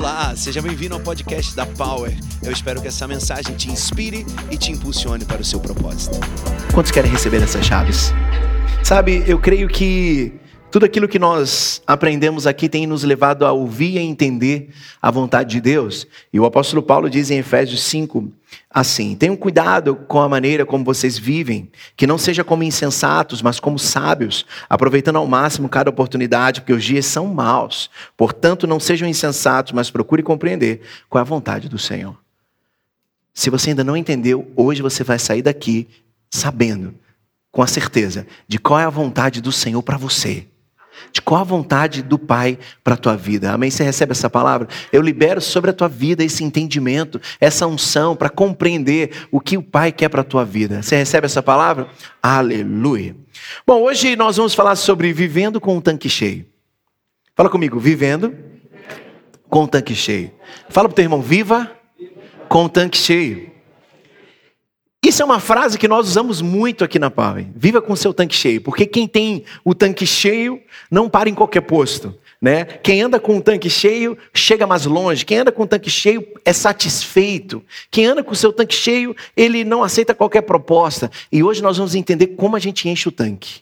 Olá, seja bem-vindo ao podcast da Power. Eu espero que essa mensagem te inspire e te impulsione para o seu propósito. Quantos querem receber essas chaves? Sabe, eu creio que tudo aquilo que nós aprendemos aqui tem nos levado a ouvir e a entender a vontade de Deus. E o apóstolo Paulo diz em Efésios 5, assim: tenham cuidado com a maneira como vocês vivem, que não seja como insensatos, mas como sábios, aproveitando ao máximo cada oportunidade, porque os dias são maus. Portanto, não sejam insensatos, mas procure compreender qual é a vontade do Senhor. Se você ainda não entendeu, hoje você vai sair daqui sabendo, com a certeza, de qual é a vontade do Senhor para você. De qual a vontade do Pai para a tua vida. Amém? Você recebe essa palavra? Eu libero sobre a tua vida esse entendimento, essa unção para compreender o que o Pai quer para a tua vida. Você recebe essa palavra? Aleluia. Bom, hoje nós vamos falar sobre vivendo com o tanque cheio. Fala comigo, vivendo com o tanque cheio. Fala para o teu irmão, viva com o tanque cheio. Isso é uma frase que nós usamos muito aqui na Pave. Viva com o seu tanque cheio, porque quem tem o tanque cheio não para em qualquer posto, né? Quem anda com o tanque cheio chega mais longe, quem anda com o tanque cheio é satisfeito, quem anda com o seu tanque cheio, ele não aceita qualquer proposta. E hoje nós vamos entender como a gente enche o tanque.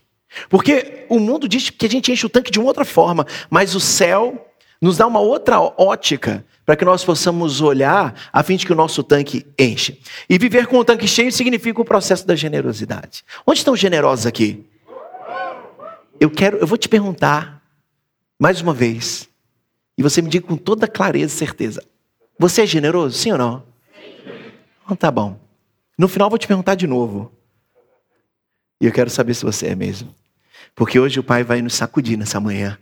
Porque o mundo diz que a gente enche o tanque de uma outra forma, mas o céu nos dá uma outra ótica para que nós possamos olhar a fim de que o nosso tanque enche. E viver com o tanque cheio significa o processo da generosidade. Onde estão generosos aqui? Eu vou te perguntar mais uma vez, e você me diga com toda clareza e certeza. Você é generoso, sim ou não? Então tá bom. No final eu vou te perguntar de novo. E eu quero saber se você é mesmo. Porque hoje o Pai vai nos sacudir nessa manhã.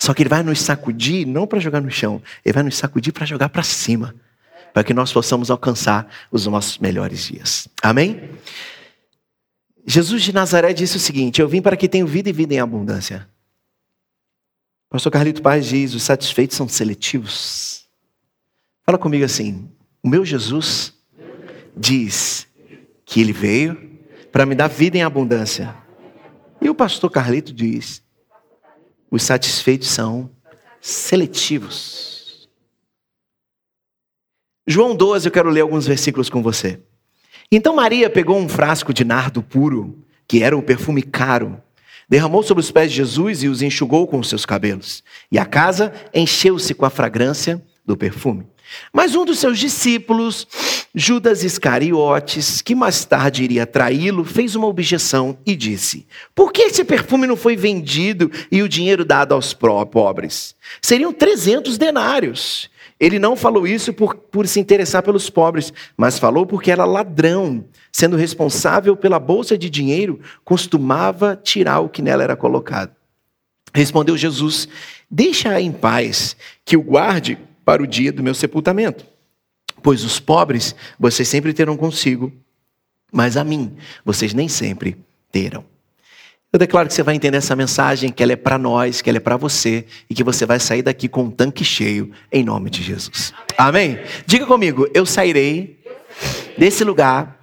Só que ele vai nos sacudir, não para jogar no chão, ele vai nos sacudir para jogar para cima, para que nós possamos alcançar os nossos melhores dias. Amém? Jesus de Nazaré disse o seguinte: eu vim para que tenham vida e vida em abundância. Pastor Carlito Paz diz: os satisfeitos são seletivos. Fala comigo assim: o meu Jesus diz que ele veio para me dar vida em abundância. E o pastor Carlito diz: os satisfeitos são seletivos. João 12, eu quero ler alguns versículos com você. Então Maria pegou um frasco de nardo puro, que era um perfume caro, derramou sobre os pés de Jesus e os enxugou com os seus cabelos. E a casa encheu-se com a fragrância do perfume. Mas um dos seus discípulos, Judas Iscariotes, que mais tarde iria traí-lo, fez uma objeção e disse: por que esse perfume não foi vendido e o dinheiro dado aos pobres? Seriam 300 denários. Ele não falou isso por se interessar pelos pobres, mas falou porque era ladrão. Sendo responsável pela bolsa de dinheiro, costumava tirar o que nela era colocado. Respondeu Jesus: deixa em paz, que o guarde para o dia do meu sepultamento. Pois os pobres vocês sempre terão consigo, mas a mim vocês nem sempre terão. Eu declaro que você vai entender essa mensagem, que ela é para nós, que ela é para você, e que você vai sair daqui com um tanque cheio, em nome de Jesus. Amém? Diga comigo: eu sairei desse lugar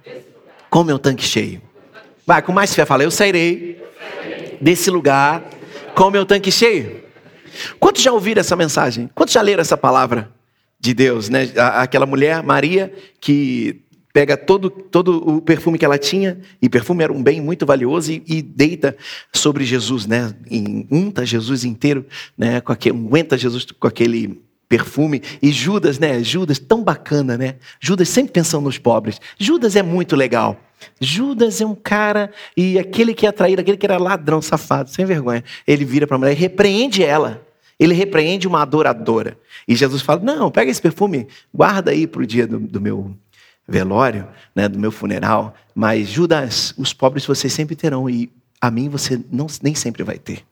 com meu tanque cheio. Vai, com mais fé, fala: eu sairei desse lugar com meu tanque cheio. Quantos já ouviram essa mensagem? Quantos já leram essa palavra de Deus, né? Aquela mulher, Maria, que pega todo o perfume que ela tinha, e perfume era um bem muito valioso, e deita sobre Jesus, né? E unta Jesus inteiro, né? Unguenta Jesus com aquele perfume. E Judas, né? Judas, tão bacana, né? Judas sempre pensando nos pobres. Judas é muito legal. Judas é um cara, e aquele que é traído, aquele que era ladrão, safado, sem vergonha, ele vira para a mulher e repreende ela. Ele repreende uma adoradora. E Jesus fala: não, pega esse perfume, guarda aí para o dia do meu velório, né, do meu funeral. Mas Judas, os pobres vocês sempre terão, e a mim você nem sempre vai ter.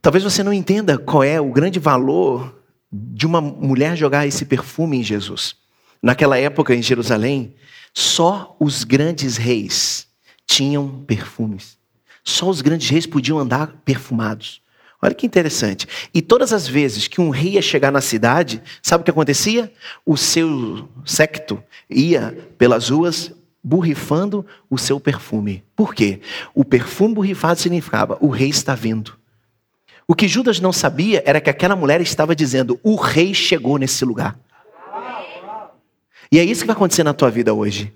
Talvez você não entenda qual é o grande valor de uma mulher jogar esse perfume em Jesus. Naquela época, em Jerusalém, só os grandes reis tinham perfumes. Só os grandes reis podiam andar perfumados. Olha que interessante. E todas as vezes que um rei ia chegar na cidade, sabe o que acontecia? O seu séquito ia pelas ruas borrifando o seu perfume. Por quê? O perfume borrifado significava: o rei está vindo. O que Judas não sabia era que aquela mulher estava dizendo: o rei chegou nesse lugar. E é isso que vai acontecer na tua vida hoje.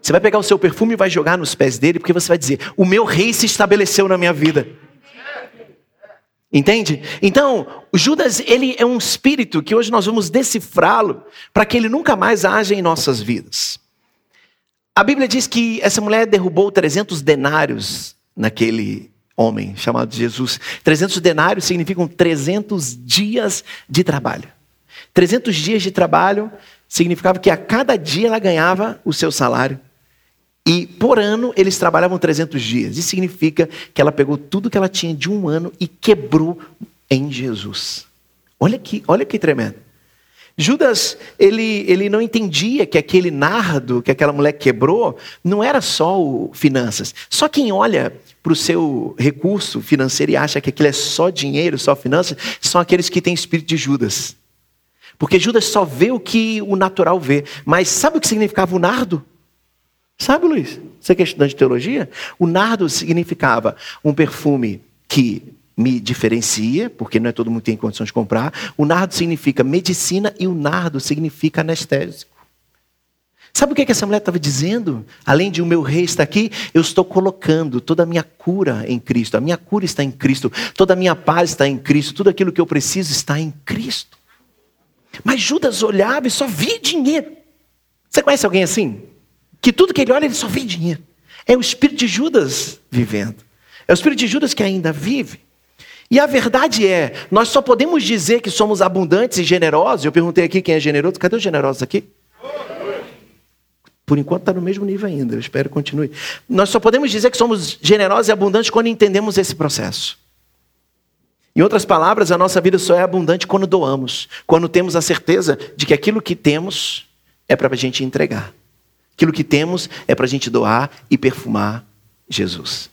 Você vai pegar o seu perfume e vai jogar nos pés dele, porque você vai dizer: o meu rei se estabeleceu na minha vida. Entende? Então, Judas, ele é um espírito que hoje nós vamos decifrá-lo para que ele nunca mais aja em nossas vidas. A Bíblia diz que essa mulher derrubou 300 denários naquele homem chamado Jesus. 300 denários significam 300 dias de trabalho. 300 dias de trabalho significava que a cada dia ela ganhava o seu salário. E por ano eles trabalhavam 300 dias. Isso significa que ela pegou tudo que ela tinha de um ano e quebrou em Jesus. Olha que tremendo. Judas, ele não entendia que aquele nardo que aquela mulher quebrou não era só o finanças. Só quem olha para o seu recurso financeiro e acha que aquilo é só dinheiro, só finanças, são aqueles que têm espírito de Judas. Porque Judas só vê o que o natural vê. Mas sabe o que significava o nardo? Sabe, Luiz? Você que é estudante de teologia? O nardo significava um perfume que me diferencia, porque não é todo mundo que tem condições de comprar. O nardo significa medicina e o nardo significa anestésico. Sabe o que essa mulher estava dizendo? Além de o meu rei estar aqui, eu estou colocando toda a minha cura em Cristo. A minha cura está em Cristo. Toda a minha paz está em Cristo. Tudo aquilo que eu preciso está em Cristo. Mas Judas olhava e só via dinheiro. Você conhece alguém assim? Que tudo que ele olha, ele só vê dinheiro. É o espírito de Judas vivendo. É o espírito de Judas que ainda vive. E a verdade é, nós só podemos dizer que somos abundantes e generosos. Eu perguntei aqui quem é generoso. Cadê os generosos aqui? Por enquanto está no mesmo nível ainda. Eu espero que continue. Nós só podemos dizer que somos generosos e abundantes quando entendemos esse processo. Em outras palavras, a nossa vida só é abundante quando doamos. Quando temos a certeza de que aquilo que temos é para a gente entregar. Aquilo que temos é para a gente doar e perfumar Jesus.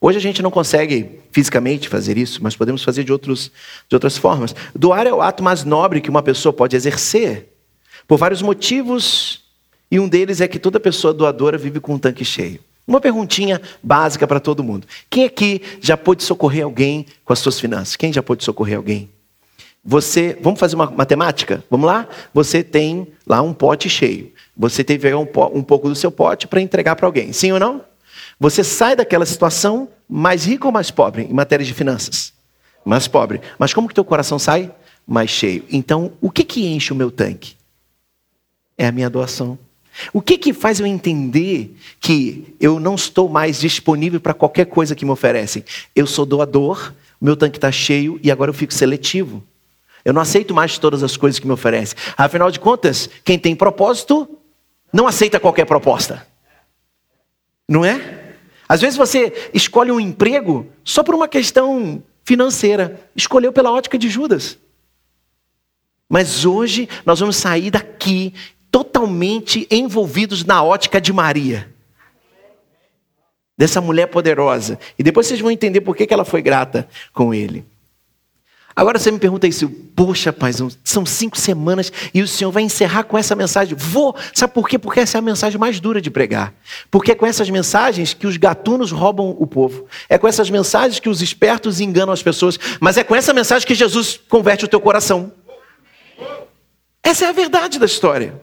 Hoje a gente não consegue fisicamente fazer isso, mas podemos fazer de outras formas. Doar é o ato mais nobre que uma pessoa pode exercer, por vários motivos, e um deles é que toda pessoa doadora vive com um tanque cheio. Uma perguntinha básica para todo mundo. Quem aqui já pôde socorrer alguém com as suas finanças? Quem já pôde socorrer alguém? Você, vamos fazer uma matemática? Vamos lá? Você tem lá um pote cheio. Você teve que pegar um pouco do seu pote para entregar para alguém. Sim ou não? Você sai daquela situação mais rico ou mais pobre em matéria de finanças? Mais pobre. Mas como que teu coração sai? Mais cheio. Então, o que que enche o meu tanque? É a minha doação. O que que faz eu entender que eu não estou mais disponível para qualquer coisa que me oferecem? Eu sou doador, meu tanque está cheio e agora eu fico seletivo. Eu não aceito mais todas as coisas que me oferecem. Afinal de contas, quem tem propósito não aceita qualquer proposta. Não é? Às vezes você escolhe um emprego só por uma questão financeira. Escolheu pela ótica de Judas. Mas hoje nós vamos sair daqui totalmente envolvidos na ótica de Maria. Dessa mulher poderosa. E depois vocês vão entender por que ela foi grata com ele. Agora você me pergunta isso, poxa, paizão, são 5 semanas e o senhor vai encerrar com essa mensagem. Vou, sabe por quê? Porque essa é a mensagem mais dura de pregar. Porque é com essas mensagens que os gatunos roubam o povo. É com essas mensagens que os espertos enganam as pessoas. Mas é com essa mensagem que Jesus converte o teu coração. Essa é a verdade da história.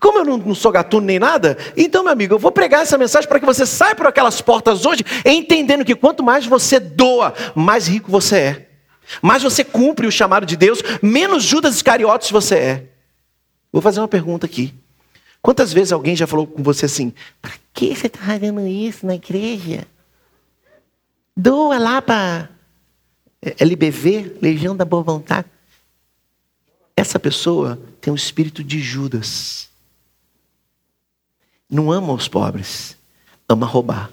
Como eu não sou gatuno nem nada, então, meu amigo, eu vou pregar essa mensagem para que você saia por aquelas portas hoje, entendendo que quanto mais você doa, mais rico você é. Mas você cumpre o chamado de Deus, menos Judas Iscariotes você é. Vou fazer uma pergunta aqui. Quantas vezes alguém já falou com você assim, pra que você está fazendo isso na igreja? Doa lá para LBV, Legião da Boa Vontade. Essa pessoa tem um espírito de Judas. Não ama os pobres, ama roubar.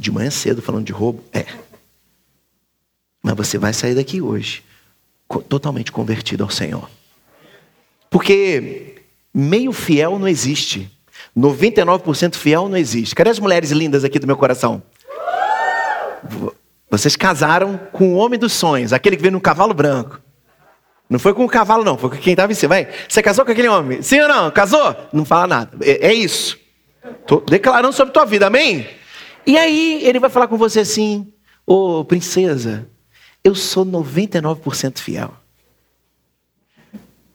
De manhã cedo falando de roubo? É. Mas você vai sair daqui hoje totalmente convertido ao Senhor. Porque meio fiel não existe. 99% fiel não existe. Cadê as mulheres lindas aqui do meu coração? Vocês casaram com o homem dos sonhos. Aquele que veio no cavalo branco. Não foi com o cavalo não. Foi com quem estava em cima. Vai. Você casou com aquele homem? Sim ou não? Casou? Não fala nada. É isso. Tô declarando sobre a tua vida, amém? E aí ele vai falar com você assim: ô, princesa, eu sou 99% fiel.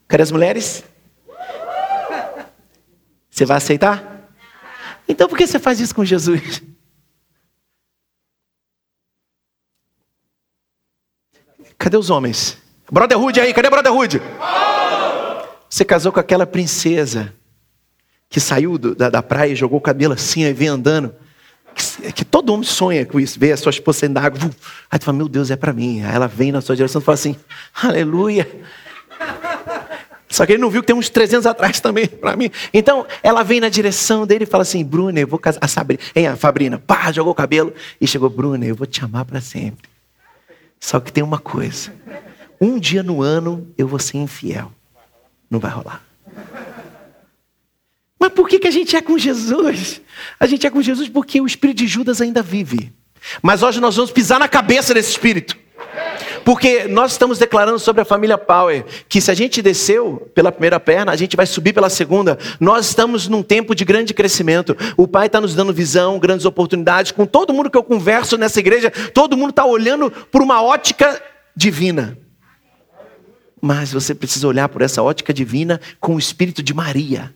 Cadê as mulheres? Você vai aceitar? Então por que você faz isso com Jesus? Cadê os homens? Brotherhood aí, cadê Brotherhood? Você casou com aquela princesa que saiu da praia e jogou o cabelo assim, aí vem andando. Que todo homem sonha com isso, vê a sua esposa saindo da água. Aí tu fala, meu Deus, é pra mim. Aí ela vem na sua direção e fala assim, aleluia. Só que ele não viu que tem uns 300 atrás também pra mim. Então, ela vem na direção dele e fala assim, Bruna, eu vou casar. A Fabrina, pá, jogou o cabelo. E chegou, Bruna, eu vou te amar pra sempre. Só que tem uma coisa. Um dia no ano eu vou ser infiel. Não vai rolar. Mas por que a gente é com Jesus? A gente é com Jesus porque o espírito de Judas ainda vive. Mas hoje nós vamos pisar na cabeça desse espírito. Porque nós estamos declarando sobre a família Power, que se a gente desceu pela primeira perna, a gente vai subir pela segunda. Nós estamos num tempo de grande crescimento. O Pai está nos dando visão, grandes oportunidades. Com todo mundo que eu converso nessa igreja, todo mundo está olhando por uma ótica divina. Mas você precisa olhar por essa ótica divina com o espírito de Maria.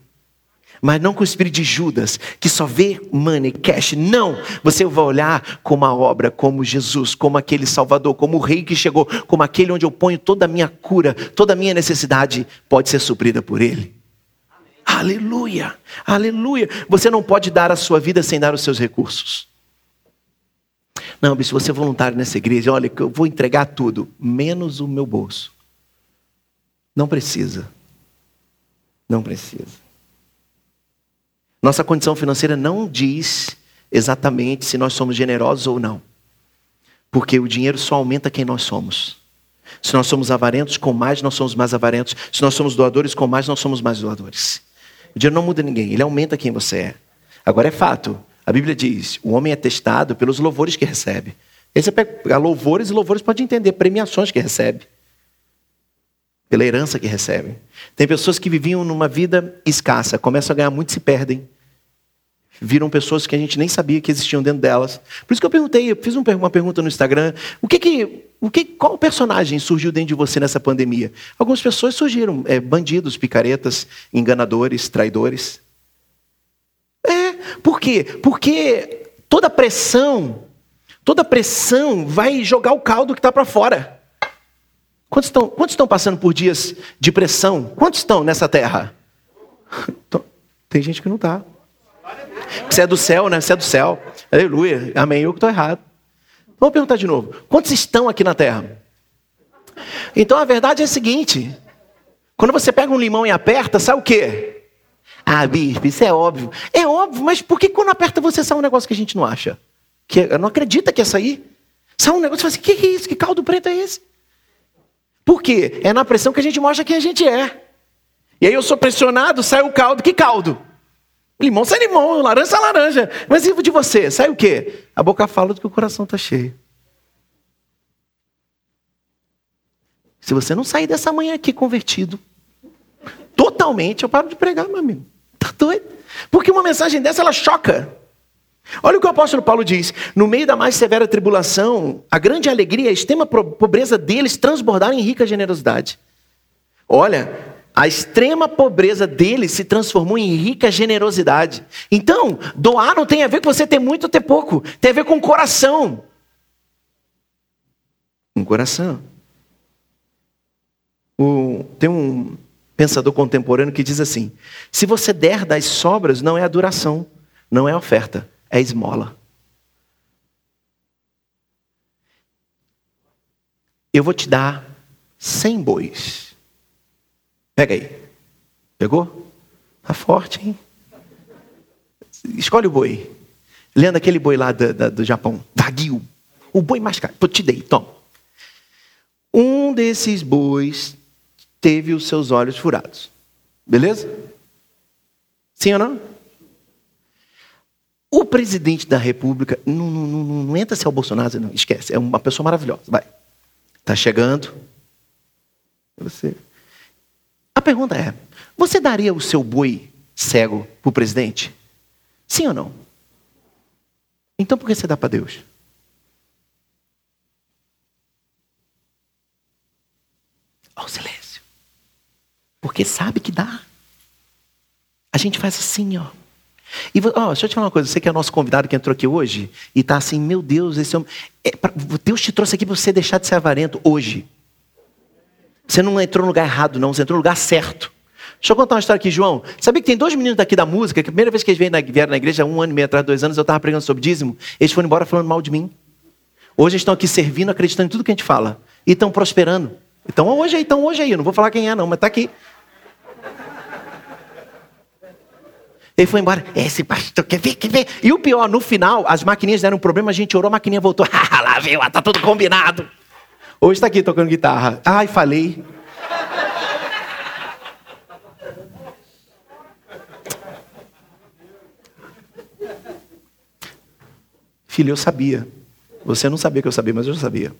Mas não com o espírito de Judas, que só vê money, cash. Não. Você vai olhar como a obra, como Jesus, como aquele Salvador, como o Rei que chegou, como aquele onde eu ponho toda a minha cura, toda a minha necessidade pode ser suprida por Ele. Amém. Aleluia. Aleluia. Você não pode dar a sua vida sem dar os seus recursos. Não, bispo, você é voluntário nessa igreja. Olha, eu vou entregar tudo, menos o meu bolso. Não precisa. Não precisa. Nossa condição financeira não diz exatamente se nós somos generosos ou não. Porque o dinheiro só aumenta quem nós somos. Se nós somos avarentos, com mais nós somos mais avarentos. Se nós somos doadores, com mais nós somos mais doadores. O dinheiro não muda ninguém, ele aumenta quem você é. Agora é fato, a Bíblia diz, o homem é testado pelos louvores que recebe. Aí você pega louvores e louvores pode entender, premiações que recebe. Pela herança que recebem. Tem pessoas que viviam numa vida escassa, começam a ganhar muito e se perdem. Viram pessoas que a gente nem sabia que existiam dentro delas. Por isso que eu perguntei, eu fiz uma pergunta no Instagram, qual personagem surgiu dentro de você nessa pandemia? Algumas pessoas surgiram, bandidos, picaretas, enganadores, traidores. Por quê? Porque toda pressão vai jogar o caldo que está para fora. Quantos estão passando por dias de pressão? Quantos estão nessa terra? Tem gente que não está. Você é do céu, né? Você é do céu. Aleluia. Amém. Eu que estou errado. Vamos perguntar de novo. Quantos estão aqui na terra? Então, a verdade é a seguinte. Quando você pega um limão e aperta, sai o quê? Ah, bispo, isso é óbvio. É óbvio, mas por que quando aperta você sai um negócio que a gente não acha? Que não acredita que ia sair? Sai um negócio e fala assim, que é isso? Que caldo preto é esse? Por quê? É na pressão que a gente mostra quem a gente é. E aí eu sou pressionado, sai o caldo. Que caldo? Limão sai limão, laranja sai laranja. Mas e de você? Sai o quê? A boca fala do que o coração está cheio. Se você não sair dessa manhã aqui convertido, totalmente, eu paro de pregar, meu amigo. Tá doido? Porque uma mensagem dessa, ela choca. Olha o que o apóstolo Paulo diz, no meio da mais severa tribulação, a grande alegria, a extrema pobreza deles transbordar em rica generosidade. Olha, a extrema pobreza deles se transformou em rica generosidade. Então, doar não tem a ver com você ter muito ou ter pouco, tem a ver com o coração. Um coração. Tem um pensador contemporâneo que diz assim, se você der das sobras, não é adoração, não é oferta. É esmola. Eu vou te dar 100 bois. Pega aí. Pegou? Tá forte, hein? Escolhe o boi. Lembra aquele boi lá do Japão? Wagyu. O boi mais caro. Eu te dei, toma. Um desses bois teve os seus olhos furados. Beleza? Sim ou não? O presidente da república, não entra se é o Bolsonaro, não, esquece, é uma pessoa maravilhosa, vai. Está chegando. Você. A pergunta é, você daria o seu boi cego para o presidente? Sim ou não? Então por que você dá para Deus? Olha o silêncio. Porque sabe que dá. A gente faz assim, ó. E, ó, deixa eu te falar uma coisa. Você que é o nosso convidado que entrou aqui hoje e está assim, meu Deus, esse homem... Deus te trouxe aqui para você deixar de ser avarento hoje. Você não entrou no lugar errado, não. Você entrou no lugar certo. Deixa eu contar uma história aqui, João. Sabia que tem dois meninos daqui da música, que a primeira vez que eles vieram na igreja, 1 ano e meio atrás, 2 anos, eu estava pregando sobre dízimo. Eles foram embora falando mal de mim. Hoje eles estão aqui servindo, acreditando em tudo que a gente fala. E estão prosperando. Então hoje aí. Eu não vou falar quem é, não, mas está aqui. Ele foi embora. Esse pastor quer ver. E o pior, no final, as maquininhas deram um problema, a gente orou, a maquininha voltou. Lá veio, tá tudo combinado. Hoje está aqui tocando guitarra. Ai, falei. Filho, eu sabia. Você não sabia que eu sabia, mas eu já sabia.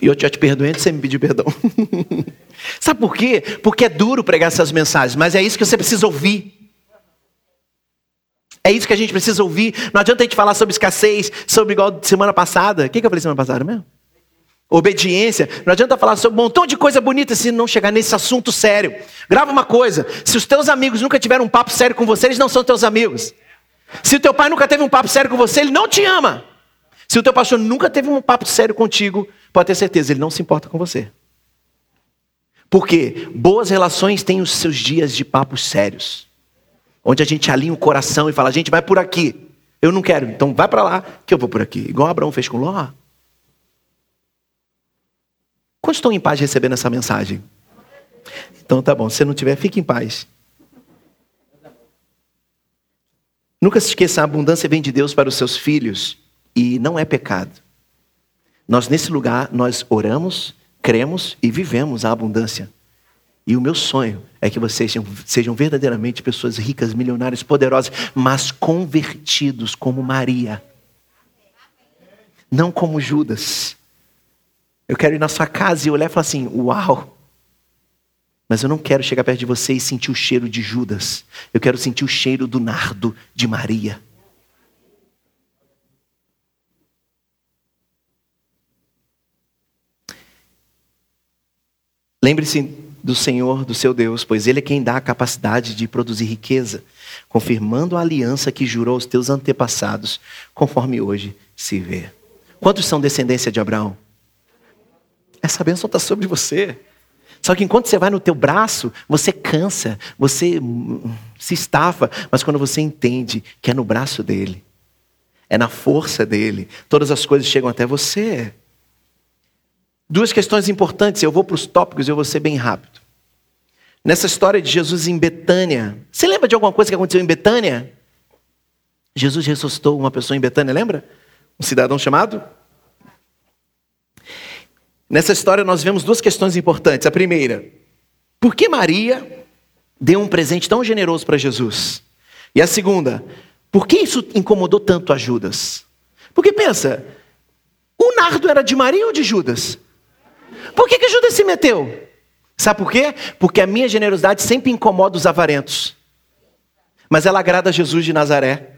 E eu já te perdoei antes de você me pedir perdão. Sabe por quê? Porque é duro pregar essas mensagens, mas é isso que você precisa ouvir. É isso que a gente precisa ouvir. Não adianta a gente falar sobre escassez, sobre igual semana passada. O que eu falei semana passada mesmo? Obediência. Não adianta falar sobre um montão de coisa bonita se não chegar nesse assunto sério. Grava uma coisa. Se os teus amigos nunca tiveram um papo sério com você, eles não são teus amigos. Se o teu pai nunca teve um papo sério com você, ele não te ama. Se o teu pastor nunca teve um papo sério contigo, pode ter certeza, ele não se importa com você. Porque boas relações têm os seus dias de papos sérios. Onde a gente alinha o coração e fala, gente, vai por aqui. Eu não quero, então vai para lá que eu vou por aqui. Igual Abraão fez com Ló. Quantos estão em paz recebendo essa mensagem? Então tá bom, se não tiver, fique em paz. Nunca se esqueça, a abundância vem de Deus para os seus filhos. E não é pecado. Nós, nesse lugar, nós oramos, cremos e vivemos a abundância. E o meu sonho é que vocês sejam verdadeiramente pessoas ricas, milionárias, poderosas, mas convertidos como Maria. Não como Judas. Eu quero ir na sua casa e olhar e falar assim, uau. Mas eu não quero chegar perto de você e sentir o cheiro de Judas. Eu quero sentir o cheiro do nardo de Maria. Lembre-se do Senhor, do seu Deus, pois Ele é quem dá a capacidade de produzir riqueza, confirmando a aliança que jurou aos teus antepassados, conforme hoje se vê. Quantos são descendência de Abraão? Essa bênção está sobre você. Só que enquanto você vai no teu braço, você cansa, você se estafa, mas quando você entende que é no braço dele, é na força dele, todas as coisas chegam até você. 2 questões importantes, eu vou para os tópicos e eu vou ser bem rápido. Nessa história de Jesus em Betânia, você lembra de alguma coisa que aconteceu em Betânia? Jesus ressuscitou uma pessoa em Betânia, lembra? Um cidadão chamado? Nessa história nós vemos 2 questões importantes. A primeira, por que Maria deu um presente tão generoso para Jesus? E a segunda, por que isso incomodou tanto a Judas? Porque pensa, o nardo era de Maria ou de Judas? Por que Judas se meteu? Sabe por quê? Porque a minha generosidade sempre incomoda os avarentos. Mas ela agrada a Jesus de Nazaré.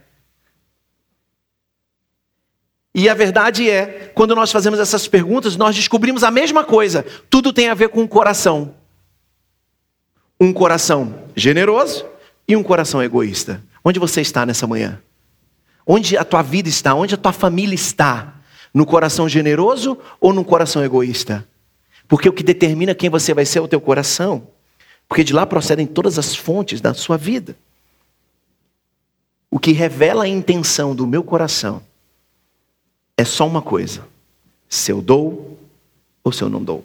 E a verdade é, quando nós fazemos essas perguntas, nós descobrimos a mesma coisa. Tudo tem a ver com o coração. Um coração generoso e um coração egoísta. Onde você está nessa manhã? Onde a tua vida está? Onde a tua família está? No coração generoso ou no coração egoísta? Porque o que determina quem você vai ser é o teu coração. Porque de lá procedem todas as fontes da sua vida. O que revela a intenção do meu coração é só uma coisa. Se eu dou ou se eu não dou.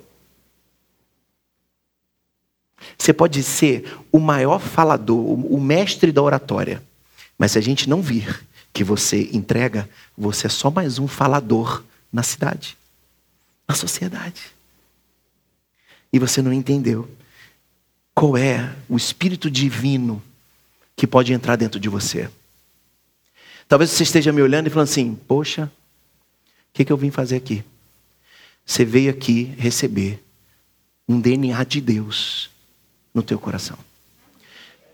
Você pode ser o maior falador, o mestre da oratória. Mas se a gente não vir que você entrega, você é só mais um falador na cidade, na sociedade. E você não entendeu qual é o espírito divino que pode entrar dentro de você. Talvez você esteja me olhando e falando assim, poxa, o que eu vim fazer aqui? Você veio aqui receber um DNA de Deus no teu coração.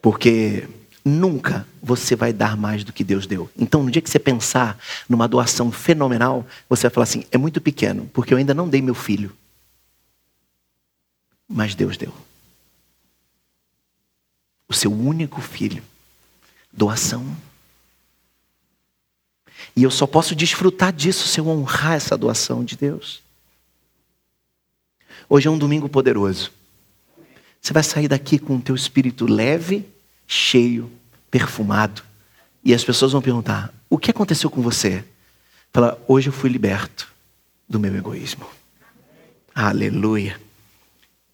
Porque Nunca você vai dar mais do que Deus deu. Então, no dia que você pensar numa doação fenomenal, você vai falar assim, é muito pequeno, porque eu ainda não dei meu filho. Mas Deus deu. O seu único filho. Doação. E eu só posso desfrutar disso se eu honrar essa doação de Deus. Hoje é um domingo poderoso. Você vai sair daqui com o teu espírito leve, cheio, perfumado. E as pessoas vão perguntar, o que aconteceu com você? Fala, hoje eu fui liberto do meu egoísmo. Aleluia.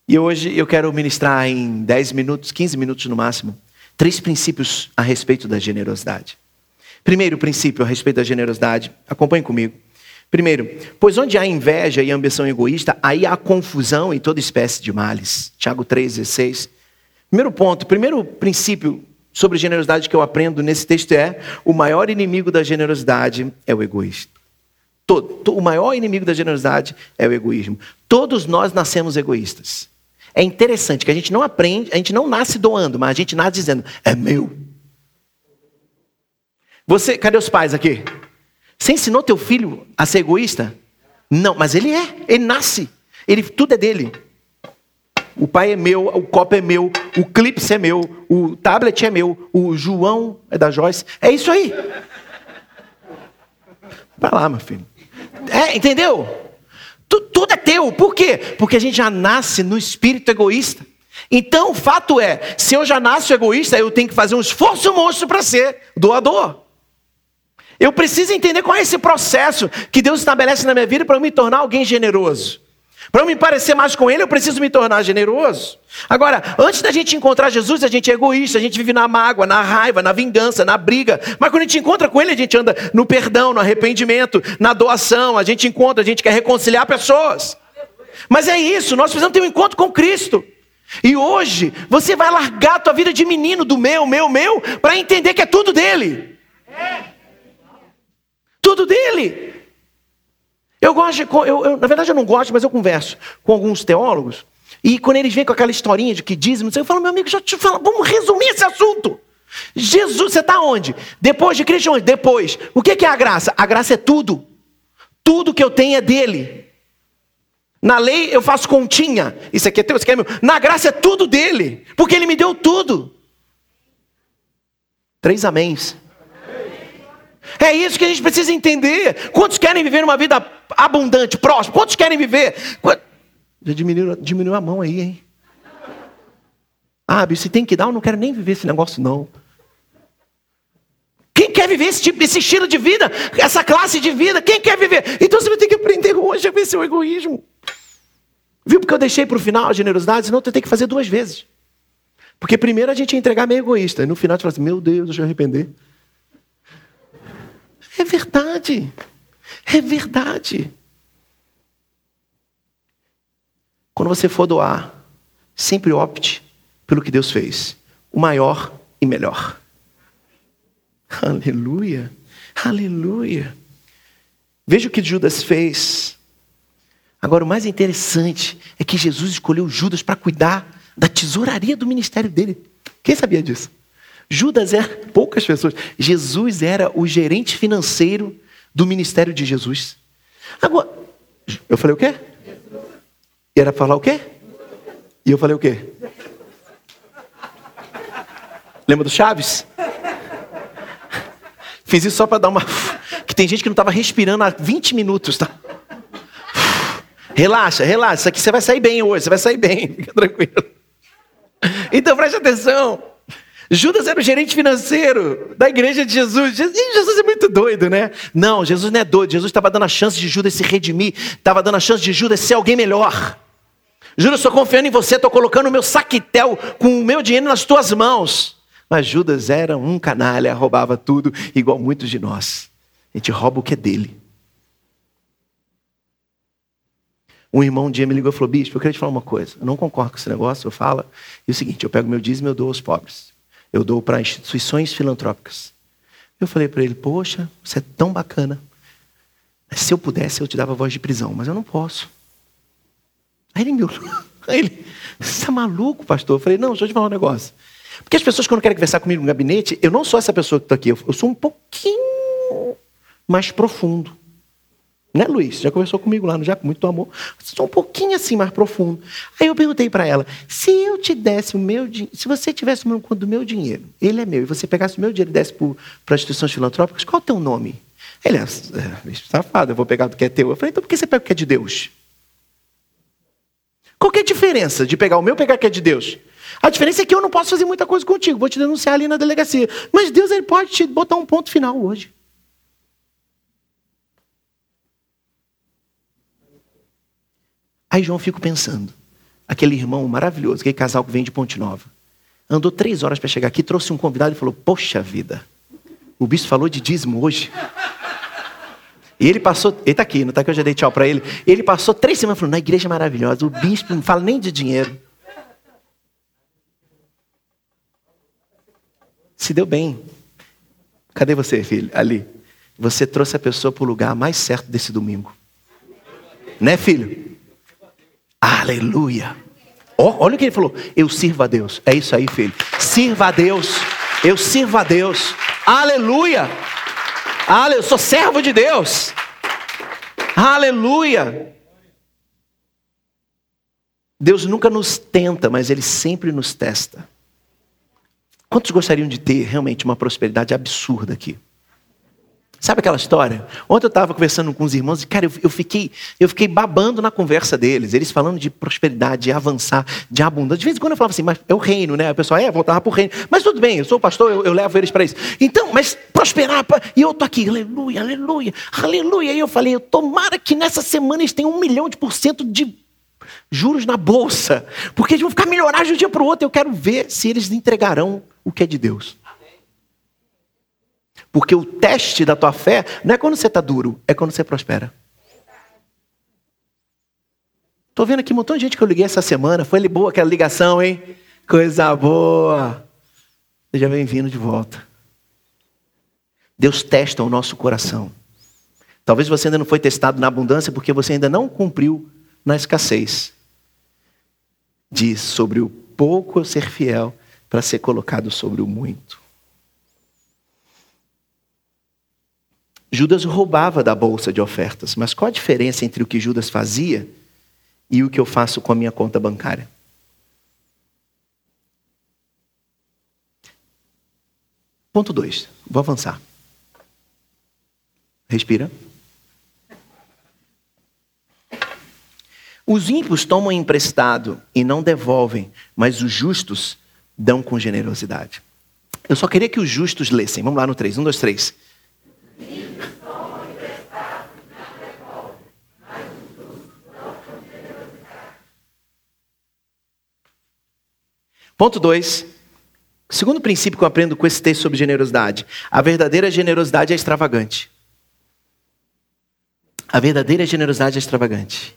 E hoje eu quero ministrar em 10 minutos, 15 minutos no máximo, 3 princípios a respeito da generosidade. Primeiro princípio a respeito da generosidade, acompanhe comigo. Primeiro, pois onde há inveja e ambição egoísta, aí há confusão e toda espécie de males. Tiago 3,16. Primeiro ponto, primeiro princípio sobre generosidade que eu aprendo nesse texto é o maior inimigo da generosidade é o egoísmo. O maior inimigo da generosidade é o egoísmo. Todos nós nascemos egoístas. É interessante que a gente não aprende, a gente não nasce doando, mas a gente nasce dizendo, é meu. Você, cadê os pais aqui? Você ensinou teu filho a ser egoísta? Não, mas ele nasce. Tudo é dele. O pai é meu, o copo é meu, o clips é meu, o tablet é meu, o João é da Joyce. É isso aí. Vai lá, meu filho. Entendeu? Tudo é teu. Por quê? Porque a gente já nasce no espírito egoísta. Então, o fato é, se eu já nasço egoísta, eu tenho que fazer um esforço monstro para ser doador. Eu preciso entender qual é esse processo que Deus estabelece na minha vida para eu me tornar alguém generoso. Para eu me parecer mais com Ele, eu preciso me tornar generoso. Agora, antes da gente encontrar Jesus, a gente é egoísta, a gente vive na mágoa, na raiva, na vingança, na briga. Mas quando a gente encontra com Ele, a gente anda no perdão, no arrependimento, na doação. A gente quer reconciliar pessoas. Mas é isso, nós precisamos ter um encontro com Cristo. E hoje, você vai largar a tua vida de menino do meu, para entender que é tudo dele. Tudo dele. Eu gosto, na verdade eu não gosto, mas eu converso com alguns teólogos, e quando eles vêm com aquela historinha de que dízimo, eu falo, meu amigo, já te falo, vamos resumir esse assunto. Jesus, você está onde? Depois de Cristo, onde? Depois. O que é a graça? A graça é tudo. Tudo que eu tenho é dele. Na lei eu faço continha. Isso aqui é teu, isso aqui é meu. Na graça é tudo dele, porque ele me deu tudo. 3 améns. É isso que a gente precisa entender. Quantos querem viver uma vida abundante, próspera? Quantos querem viver? Já diminuiu a mão aí, hein? Ah, se tem que dar, eu não quero nem viver esse negócio, não. Quem quer viver esse tipo, esse estilo de vida? Essa classe de vida? Quem quer viver? Então você vai ter que aprender hoje a ver seu egoísmo. Viu? Porque eu deixei para o final a generosidade, senão eu tenho que fazer 2 vezes. Porque primeiro a gente ia entregar meio egoísta. E no final a gente fala assim, meu Deus, deixa eu arrepender. É verdade, é verdade. Quando você for doar, sempre opte pelo que Deus fez, o maior e melhor. Aleluia, aleluia. Veja o que Judas fez. Agora, o mais interessante é que Jesus escolheu Judas para cuidar da tesouraria do ministério dele. Quem sabia disso? Judas era, poucas pessoas, Jesus era o gerente financeiro do ministério de Jesus. Agora, eu falei o quê? Era falar o quê? E eu falei o quê? Lembra do Chaves? Fiz isso só para dar uma... Que tem gente que não estava respirando há 20 minutos, tá? Relaxa, isso aqui você vai sair bem hoje, você vai sair bem, fica tranquilo. Então preste atenção. Judas era o gerente financeiro da igreja de Jesus. E Jesus é muito doido, né? Não, Jesus não é doido. Jesus estava dando a chance de Judas se redimir. Estava dando a chance de Judas ser alguém melhor. Judas, estou confiando em você. Estou colocando o meu saquitel com o meu dinheiro nas tuas mãos. Mas Judas era um canalha. Roubava tudo, igual muitos de nós. A gente rouba o que é dele. Um irmão um dia me ligou e falou, bispo, eu queria te falar uma coisa. Eu não concordo com esse negócio. Eu falo. E é o seguinte, eu pego meu dízimo e eu dou aos pobres. Eu dou para instituições filantrópicas. Eu falei para ele, poxa, você é tão bacana. Se eu pudesse, eu te dava voz de prisão, mas eu não posso. Aí ele, você está maluco, pastor? Eu falei, não, deixa eu te falar um negócio. Porque as pessoas, quando querem conversar comigo no gabinete, eu não sou essa pessoa que está aqui, eu sou um pouquinho mais profundo. Né, Luiz? Já conversou comigo lá no Jaco, muito amor. Só um pouquinho assim, mais profundo. Aí eu perguntei para ela, se eu te desse o meu dinheiro, se você tivesse o meu conto do meu dinheiro, ele é meu, e você pegasse o meu dinheiro e desse para instituições filantrópicas, qual é o teu nome? Ele é safado, eu vou pegar do que é teu. Eu falei, então por que você pega o que é de Deus? Qual que é a diferença de pegar o meu e pegar o que é de Deus? A diferença é que eu não posso fazer muita coisa contigo, vou te denunciar ali na delegacia. Mas Deus, ele pode te botar um ponto final hoje. Aí, João, fico pensando. Aquele irmão maravilhoso, aquele casal que vem de Ponte Nova. Andou 3 horas para chegar aqui, trouxe um convidado e falou, poxa vida, o bispo falou de dízimo hoje. E ele passou... Ele está aqui, não está aqui, eu já dei tchau para ele. Ele passou 3 semanas falando, na igreja maravilhosa, o bispo não fala nem de dinheiro. Se deu bem. Cadê você, filho? Ali. Você trouxe a pessoa para o lugar mais certo desse domingo. Né, filho? Aleluia. Oh, olha o que ele falou. Eu sirvo a Deus. É isso aí, filho. Sirva a Deus. Eu sirvo a Deus. Aleluia. Eu sou servo de Deus. Aleluia. Deus nunca nos tenta, mas Ele sempre nos testa. Quantos gostariam de ter realmente uma prosperidade absurda aqui? Sabe aquela história? Ontem eu estava conversando com os irmãos e, cara, eu fiquei babando na conversa deles. Eles falando de prosperidade, de avançar, de abundância. De vez em quando eu falava assim, mas é o reino, né? O pessoal, voltava para o reino. Mas tudo bem, eu sou o pastor, eu levo eles para isso. Então, mas prosperar... E eu estou aqui, aleluia, aleluia, aleluia. E eu falei, tomara que nessa semana eles tenham 1.000.000% de juros na bolsa. Porque eles vão ficar milionários de um dia para o outro. Eu quero ver se eles entregarão o que é de Deus. Porque o teste da tua fé não é quando você está duro, é quando você prospera. Estou vendo aqui um montão de gente que eu liguei essa semana. Foi boa aquela ligação, hein? Coisa boa. Você já vem vindo de volta. Deus testa o nosso coração. Talvez você ainda não foi testado na abundância porque você ainda não cumpriu na escassez. Diz, sobre o pouco eu ser fiel para ser colocado sobre o muito. Judas roubava da bolsa de ofertas, mas qual a diferença entre o que Judas fazia e o que eu faço com a minha conta bancária? Ponto 2, vou avançar. Respira. Os ímpios tomam emprestado e não devolvem, mas os justos dão com generosidade. Eu só queria que os justos lessem. Vamos lá no 3, 1, 2, 3. Ponto 2, segundo princípio que eu aprendo com esse texto sobre generosidade. A verdadeira generosidade é extravagante. A verdadeira generosidade é extravagante.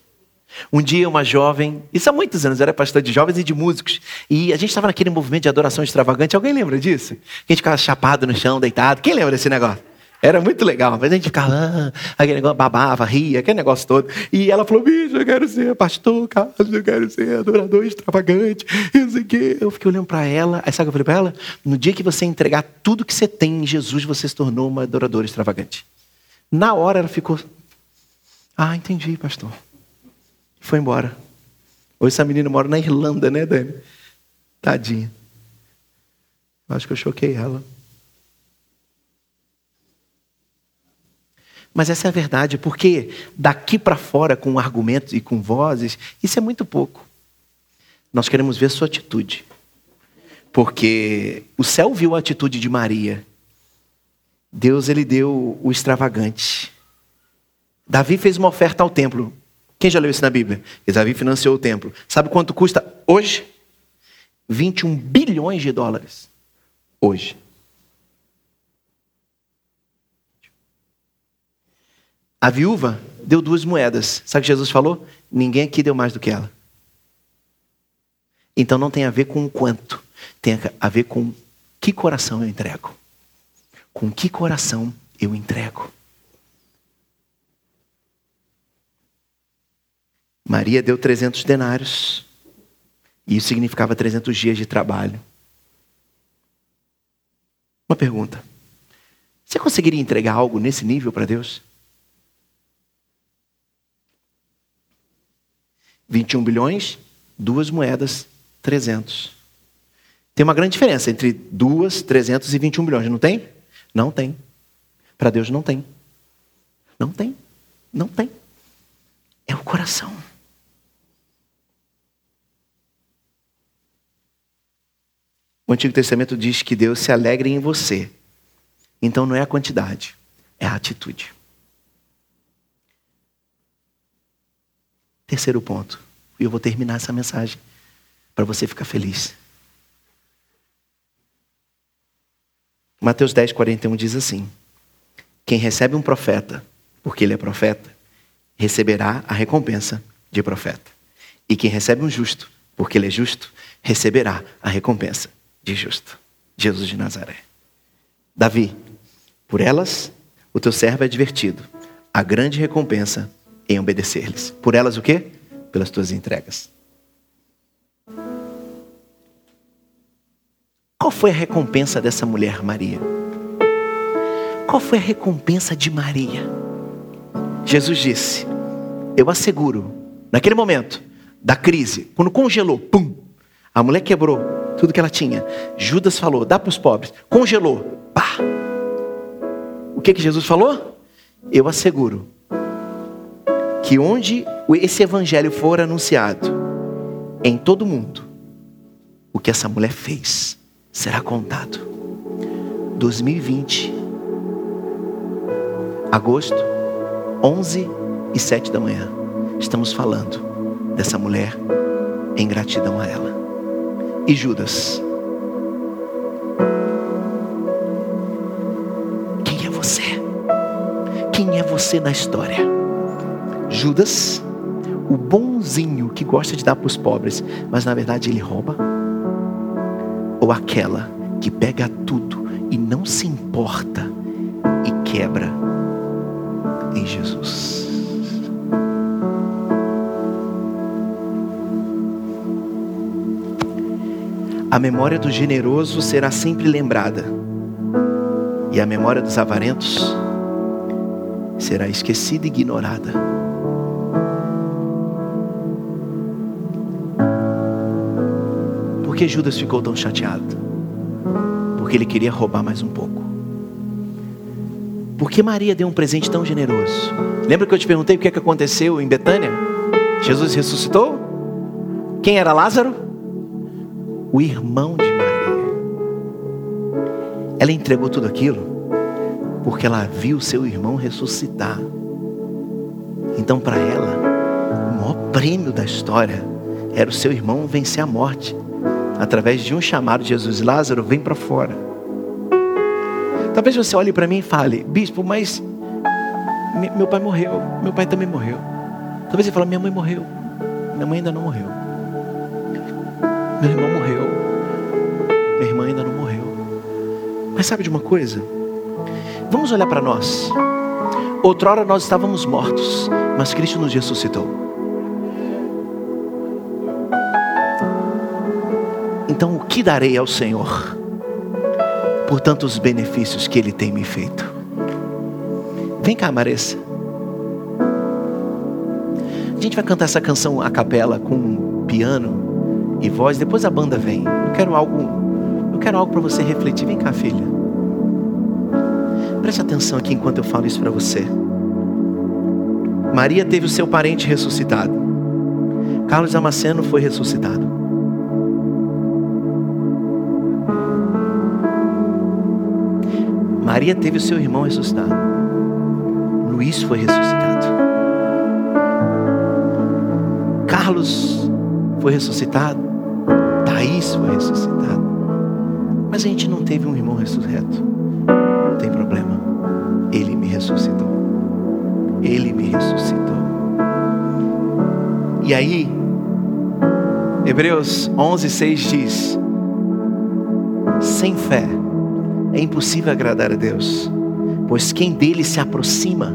Um dia uma jovem, isso há muitos anos, eu era pastor de jovens e de músicos, e a gente estava naquele movimento de adoração extravagante. Alguém lembra disso? Que a gente ficava chapado no chão, deitado. Quem lembra desse negócio? Era muito legal, mas a gente ficava, aquele negócio, babava, ria, aquele negócio todo. E ela falou, bicho, eu quero ser pastor, cara, eu quero ser adorador extravagante, isso aqui. Eu fiquei olhando para ela, aí sabe o que eu falei para ela? No dia que você entregar tudo que você tem em Jesus, você se tornou uma adoradora extravagante. Na hora ela ficou, entendi, pastor. Foi embora. Hoje essa menina mora na Irlanda, né, Dani? Tadinha. Acho que eu choquei ela. Mas essa é a verdade, porque daqui para fora, com argumentos e com vozes, isso é muito pouco. Nós queremos ver sua atitude. Porque o céu viu a atitude de Maria. Deus, ele deu o extravagante. Davi fez uma oferta ao templo. Quem já leu isso na Bíblia? Davi financiou o templo. Sabe quanto custa hoje? 21 bilhões de dólares. Hoje. A viúva deu 2 moedas. Sabe o que Jesus falou? Ninguém aqui deu mais do que ela. Então não tem a ver com o quanto. Tem a ver com que coração eu entrego. Com que coração eu entrego. Maria deu 300 denários. E isso significava 300 dias de trabalho. Uma pergunta. Você conseguiria entregar algo nesse nível para Deus? 21 bilhões, 2 moedas, 300. Tem uma grande diferença entre 2, 300 e 21 bilhões, não tem? Não tem. Para Deus não tem. Não tem. Não tem. É o coração. O Antigo Testamento diz que Deus se alegra em você. Então não é a quantidade, é a atitude. Terceiro ponto. E eu vou terminar essa mensagem para você ficar feliz. Mateus 10, 41 diz assim: quem recebe um profeta, porque ele é profeta, receberá a recompensa de profeta. E quem recebe um justo, porque ele é justo, receberá a recompensa de justo. Jesus de Nazaré. Davi, por elas o teu servo é advertido. A grande recompensa em obedecer-lhes. Por elas o quê? Pelas tuas entregas. Qual foi a recompensa dessa mulher, Maria? Qual foi a recompensa de Maria? Jesus disse, eu asseguro, naquele momento da crise, quando congelou, pum, a mulher quebrou tudo que ela tinha. Judas falou, dá para os pobres, congelou, pá. O que Jesus falou? Eu asseguro que onde esse evangelho for anunciado em todo o mundo, o que essa mulher fez será contado. 2020, agosto, 11:07 da manhã. Estamos falando dessa mulher em gratidão a ela. E Judas, quem é você? Quem é você na história? Judas, o bonzinho que gosta de dar para os pobres, mas na verdade ele rouba? Ou aquela que pega tudo e não se importa e quebra em Jesus? A memória do generoso será sempre lembrada, e a memória dos avarentos será esquecida e ignorada. Por que Judas ficou tão chateado? Porque ele queria roubar mais um pouco. Por que Maria deu um presente tão generoso? Lembra que eu te perguntei o que é que aconteceu em Betânia? Jesus ressuscitou? Quem era Lázaro? O irmão de Maria. Ela entregou tudo aquilo porque ela viu seu irmão ressuscitar. Então para ela, o maior prêmio da história era o seu irmão vencer a morte. Através de um chamado de Jesus, Lázaro, vem para fora. Talvez você olhe para mim e fale, bispo, mas meu pai morreu, meu pai também morreu. Talvez você fale, minha mãe morreu, minha mãe ainda não morreu. Meu irmão morreu, minha irmã ainda não morreu. Mas sabe de uma coisa? Vamos olhar para nós. Outrora nós estávamos mortos, mas Cristo nos ressuscitou. Então o que darei ao Senhor por tantos benefícios que Ele tem me feito? Vem cá, Maressa. A gente vai cantar essa canção a capela com piano e voz. Depois a banda vem. Eu quero algo para você refletir. Vem cá, filha. Preste atenção aqui enquanto eu falo isso para você. Maria teve o seu parente ressuscitado. Carlos Damasceno foi ressuscitado. Maria teve o seu irmão ressuscitado. Luiz foi ressuscitado. Carlos foi ressuscitado. Thaís foi ressuscitado. Mas a gente não teve um irmão ressurreto. Não tem problema. Ele me ressuscitou. Ele me ressuscitou. E aí, Hebreus 11:6 diz: sem fé é impossível agradar a Deus, pois quem dele se aproxima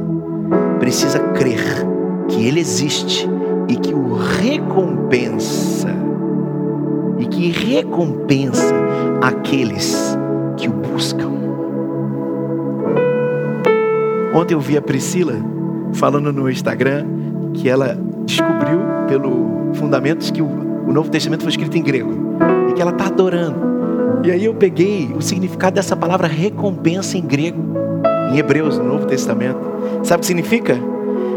precisa crer que ele existe e que o recompensa, e que recompensa aqueles que o buscam. Ontem eu vi a Priscila falando no Instagram que ela descobriu pelo Fundamentos que o Novo Testamento foi escrito em grego e que ela está adorando. E aí eu peguei o significado dessa palavra recompensa em grego, em Hebreus, no Novo Testamento. Sabe o que significa?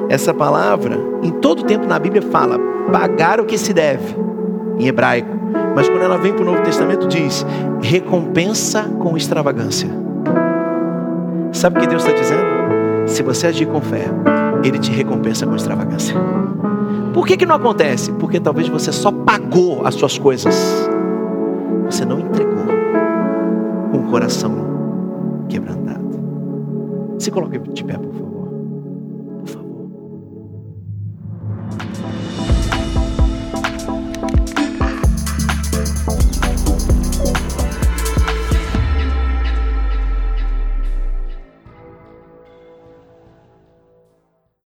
Essa palavra, em todo tempo na Bíblia fala, pagar o que se deve, em hebraico. Mas quando ela vem para o Novo Testamento diz, recompensa com extravagância. Sabe o que Deus está dizendo? Se você agir com fé, Ele te recompensa com extravagância. Por que não acontece? Porque talvez você só pagou as suas coisas. Você não entregou com o coração quebrantado. Se coloque de pé, por favor.